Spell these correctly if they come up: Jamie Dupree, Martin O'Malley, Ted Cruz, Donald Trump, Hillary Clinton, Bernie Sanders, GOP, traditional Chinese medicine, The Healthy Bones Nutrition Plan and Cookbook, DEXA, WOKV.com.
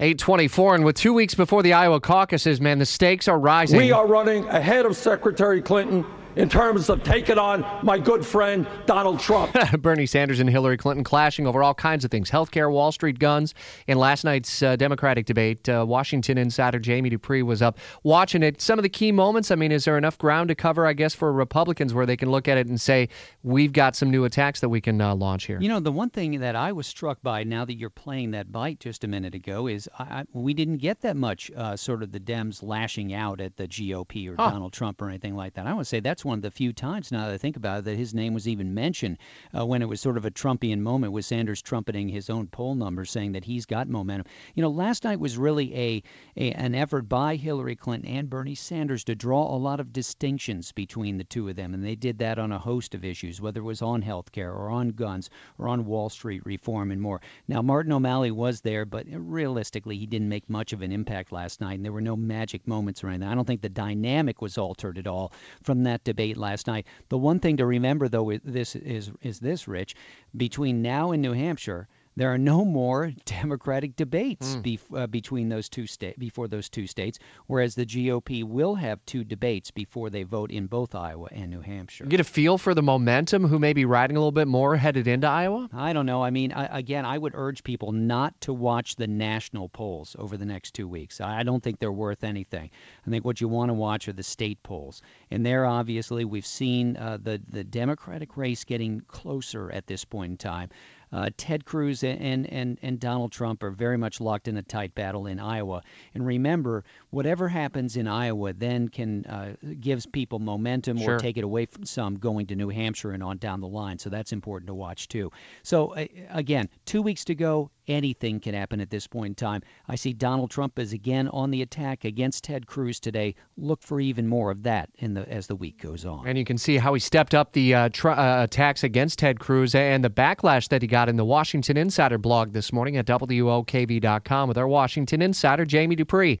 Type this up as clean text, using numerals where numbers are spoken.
824, and with 2 weeks before the Iowa caucuses, man, the stakes are rising. We are running ahead of Secretary Clinton in terms of taking on my good friend, Donald Trump. Bernie Sanders and Hillary Clinton clashing over all kinds of things. Healthcare, Wall Street, guns. In last night's Democratic debate, Washington insider Jamie Dupree was up watching it. Some of the key moments, I mean, is there enough ground to cover, I guess, for Republicans where they can look at it and say, we've got some new attacks that we can launch here? You know, the one thing that I was struck by now that you're playing that bite just a minute ago is we didn't get that much sort of the Dems lashing out at the GOP or Donald Trump or anything like that. I want to say that's one of the few times, now that I think about it, that his name was even mentioned when it was sort of a Trumpian moment with Sanders trumpeting his own poll numbers, saying that he's got momentum. You know, last night was really an effort by Hillary Clinton and Bernie Sanders to draw a lot of distinctions between the two of them, and they did that on a host of issues, whether it was on health care or on guns or on Wall Street reform and more. Now, Martin O'Malley was there, but realistically, he didn't make much of an impact last night, and there were no magic moments or anything. I don't think the dynamic was altered at all from that debate last night. The one thing to remember, though, is this, Rich, between now and New Hampshire, there are no more Democratic debates between those two states, whereas the GOP will have two debates before they vote in both Iowa and New Hampshire. You get a feel for the momentum, who may be riding a little bit more headed into Iowa? I don't know. I mean, I would urge people not to watch the national polls over the next 2 weeks. I don't think they're worth anything. I think what you want to watch are the state polls. And there, obviously, we've seen the Democratic race getting closer at this point in time. Ted Cruz and Donald Trump are very much locked in a tight battle in Iowa. And remember, whatever happens in Iowa then can gives people momentum or take it away from some going to New Hampshire and on down the line. So that's important to watch, too. So, again, 2 weeks to go. Anything can happen at this point in time. I see Donald Trump is again on the attack against Ted Cruz today. Look for even more of that as the week goes on. And you can see how he stepped up the attacks against Ted Cruz and the backlash that he got in the Washington Insider blog this morning at WOKV.com with our Washington Insider, Jamie Dupree.